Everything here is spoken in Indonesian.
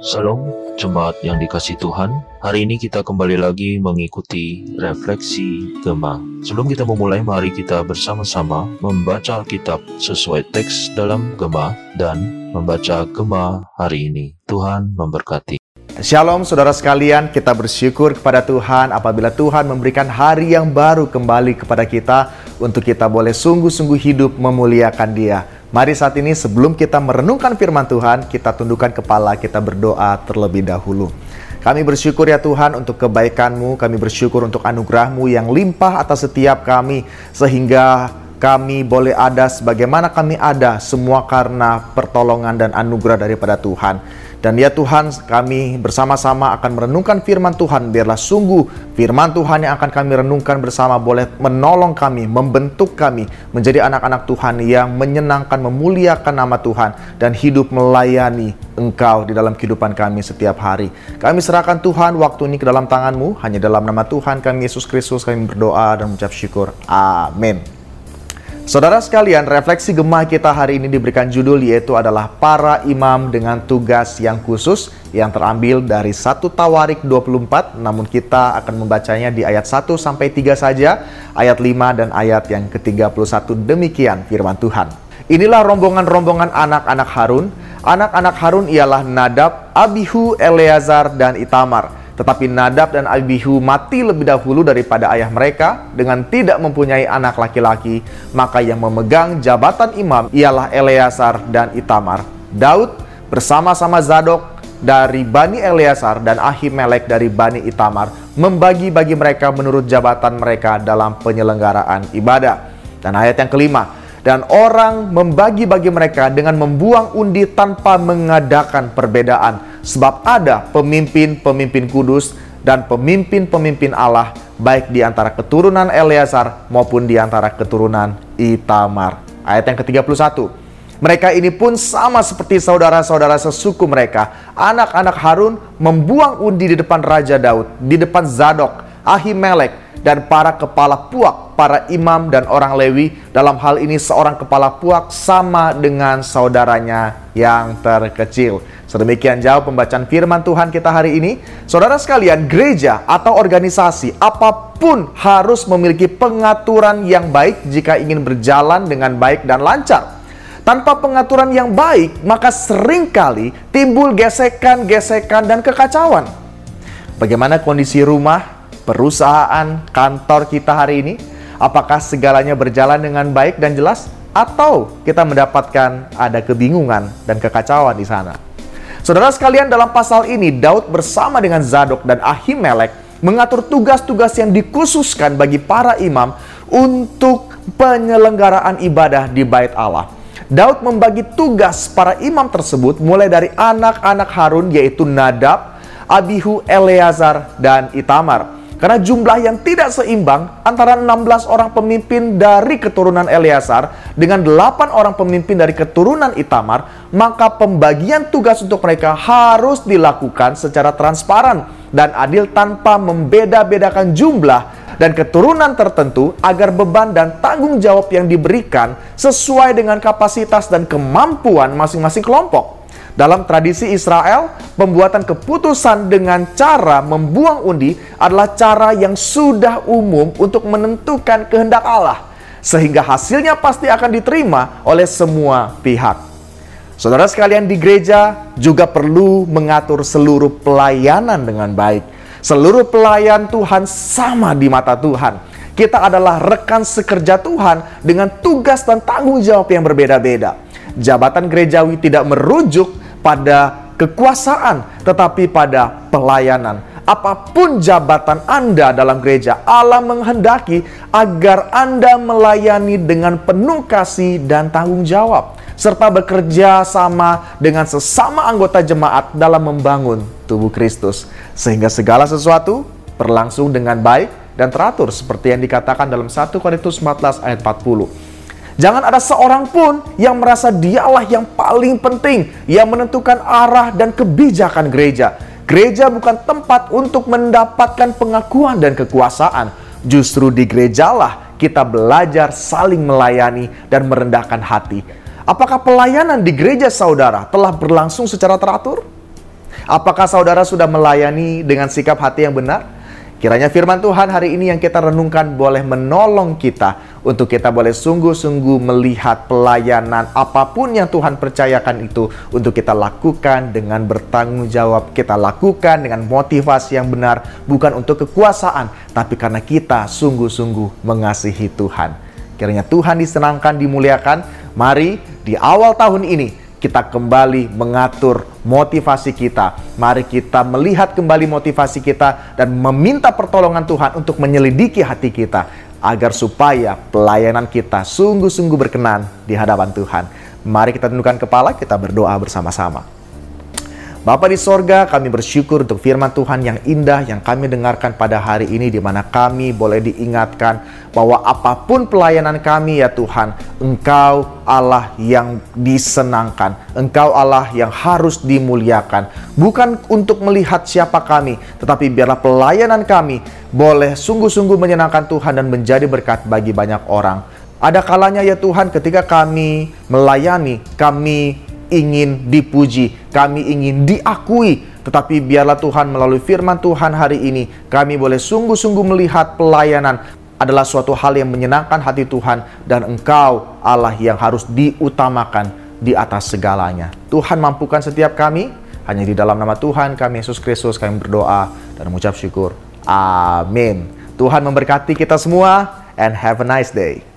Salam, jemaat yang dikasih Tuhan. Hari ini kita kembali lagi mengikuti refleksi Gemah. Sebelum kita memulai, mari kita bersama-sama membaca Alkitab sesuai teks dalam Gemah dan membaca Gemah hari ini. Tuhan memberkati. Shalom saudara sekalian, kita bersyukur kepada Tuhan apabila Tuhan memberikan hari yang baru kembali kepada kita untuk kita boleh sungguh-sungguh hidup memuliakan Dia. Mari saat ini sebelum kita merenungkan firman Tuhan, kita tundukkan kepala, kita berdoa terlebih dahulu. Kami bersyukur ya Tuhan untuk kebaikan-Mu, kami bersyukur untuk anugerah-Mu yang limpah atas setiap kami, sehingga kami boleh ada sebagaimana kami ada, semua karena pertolongan dan anugerah daripada Tuhan. Dan ya Tuhan, kami bersama-sama akan merenungkan firman Tuhan. Biarlah sungguh firman Tuhan yang akan kami renungkan bersama boleh menolong kami, membentuk kami menjadi anak-anak Tuhan yang menyenangkan, memuliakan nama Tuhan, dan hidup melayani Engkau di dalam kehidupan kami setiap hari. Kami serahkan Tuhan waktu ini ke dalam tangan-Mu. Hanya dalam nama Tuhan kami Yesus Kristus kami berdoa dan mengucap syukur. Amin. Saudara sekalian, refleksi Gemah kita hari ini diberikan judul yaitu adalah para imam dengan tugas yang khusus, yang terambil dari 1 Tawarikh 24, namun kita akan membacanya di ayat 1 sampai 3 saja, ayat 5 dan ayat yang ke-31. Demikian firman Tuhan. Inilah rombongan-rombongan anak-anak Harun. Anak-anak Harun ialah Nadab, Abihu, Eleazar, dan Itamar. Tetapi Nadab dan Abihu mati lebih dahulu daripada ayah mereka dengan tidak mempunyai anak laki-laki. Maka yang memegang jabatan imam ialah Eleazar dan Itamar. Daud bersama-sama Zadok dari Bani Eleazar dan Ahimelek dari Bani Itamar membagi-bagi mereka menurut jabatan mereka dalam penyelenggaraan ibadah. Dan ayat yang kelima, dan orang membagi-bagi mereka dengan membuang undi tanpa mengadakan perbedaan. Sebab ada pemimpin-pemimpin kudus dan pemimpin-pemimpin Allah, baik di antara keturunan Eleazar maupun di antara keturunan Itamar. Ayat yang ke-31. Mereka ini pun sama seperti saudara-saudara sesuku mereka. Anak-anak Harun membuang undi di depan Raja Daud, di depan Zadok, Ahimelek, dan para kepala puak, para imam dan orang Lewi. Dalam hal ini seorang kepala puak sama dengan saudaranya yang terkecil. Sedemikian jauh pembacaan firman Tuhan kita hari ini. Saudara sekalian, gereja atau organisasi apapun harus memiliki pengaturan yang baik jika ingin berjalan dengan baik dan lancar. Tanpa pengaturan yang baik, maka seringkali timbul gesekan-gesekan dan kekacauan. Bagaimana kondisi rumah, perusahaan, kantor kita hari ini? Apakah segalanya berjalan dengan baik dan jelas? Atau kita mendapatkan ada kebingungan dan kekacauan di sana? Saudara sekalian, dalam pasal ini Daud bersama dengan Zadok dan Ahimelek mengatur tugas-tugas yang dikhususkan bagi para imam untuk penyelenggaraan ibadah di Bait Allah. Daud membagi tugas para imam tersebut mulai dari anak-anak Harun yaitu Nadab, Abihu, Eleazar, dan Itamar. Karena jumlah yang tidak seimbang antara 16 orang pemimpin dari keturunan Eleazar dengan 8 orang pemimpin dari keturunan Itamar, maka pembagian tugas untuk mereka harus dilakukan secara transparan dan adil tanpa membeda-bedakan jumlah dan keturunan tertentu agar beban dan tanggung jawab yang diberikan sesuai dengan kapasitas dan kemampuan masing-masing kelompok. Dalam tradisi Israel, pembuatan keputusan dengan cara membuang undi adalah cara yang sudah umum untuk menentukan kehendak Allah, sehingga hasilnya pasti akan diterima oleh semua pihak. Saudara sekalian, di gereja juga perlu mengatur seluruh pelayanan dengan baik. Seluruh pelayan Tuhan sama di mata Tuhan. Kita adalah rekan sekerja Tuhan dengan tugas dan tanggung jawab yang berbeda-beda. Jabatan gerejawi tidak merujuk pada kekuasaan, tetapi pada pelayanan. Apapun jabatan Anda dalam gereja, Allah menghendaki agar Anda melayani dengan penuh kasih dan tanggung jawab, serta bekerja sama dengan sesama anggota jemaat dalam membangun tubuh Kristus, sehingga segala sesuatu berlangsung dengan baik dan teratur seperti yang dikatakan dalam 1 Korintus 14 ayat 40. Jangan ada seorang pun yang merasa dialah yang paling penting, yang menentukan arah dan kebijakan gereja. Gereja bukan tempat untuk mendapatkan pengakuan dan kekuasaan. Justru di gerejalah kita belajar saling melayani dan merendahkan hati. Apakah pelayanan di gereja saudara telah berlangsung secara teratur? Apakah saudara sudah melayani dengan sikap hati yang benar? Kiranya firman Tuhan hari ini yang kita renungkan boleh menolong kita untuk kita boleh sungguh-sungguh melihat pelayanan apapun yang Tuhan percayakan itu untuk kita lakukan dengan bertanggung jawab, kita lakukan dengan motivasi yang benar, bukan untuk kekuasaan, tapi karena kita sungguh-sungguh mengasihi Tuhan. Kiranya Tuhan disenangkan, dimuliakan. Mari di awal tahun ini kita kembali mengatur motivasi kita. Mari kita melihat kembali motivasi kita dan meminta pertolongan Tuhan untuk menyelidiki hati kita, agar supaya pelayanan kita sungguh-sungguh berkenan di hadapan Tuhan. Mari kita tundukkan kepala, kita berdoa bersama-sama. Bapa di sorga, kami bersyukur untuk firman Tuhan yang indah yang kami dengarkan pada hari ini, di mana kami boleh diingatkan bahwa apapun pelayanan kami ya Tuhan, Engkau Allah yang disenangkan, Engkau Allah yang harus dimuliakan. Bukan untuk melihat siapa kami, tetapi biarlah pelayanan kami boleh sungguh-sungguh menyenangkan Tuhan dan menjadi berkat bagi banyak orang. Ada kalanya ya Tuhan, ketika kami melayani, kami ingin dipuji, kami ingin diakui, tetapi biarlah Tuhan melalui firman Tuhan hari ini kami boleh sungguh-sungguh melihat pelayanan adalah suatu hal yang menyenangkan hati Tuhan, dan Engkau Allah yang harus diutamakan di atas segalanya. Tuhan mampukan setiap kami, hanya di dalam nama Tuhan kami Yesus Kristus kami berdoa dan mengucap syukur. Amin. Tuhan memberkati kita semua, and have a nice day.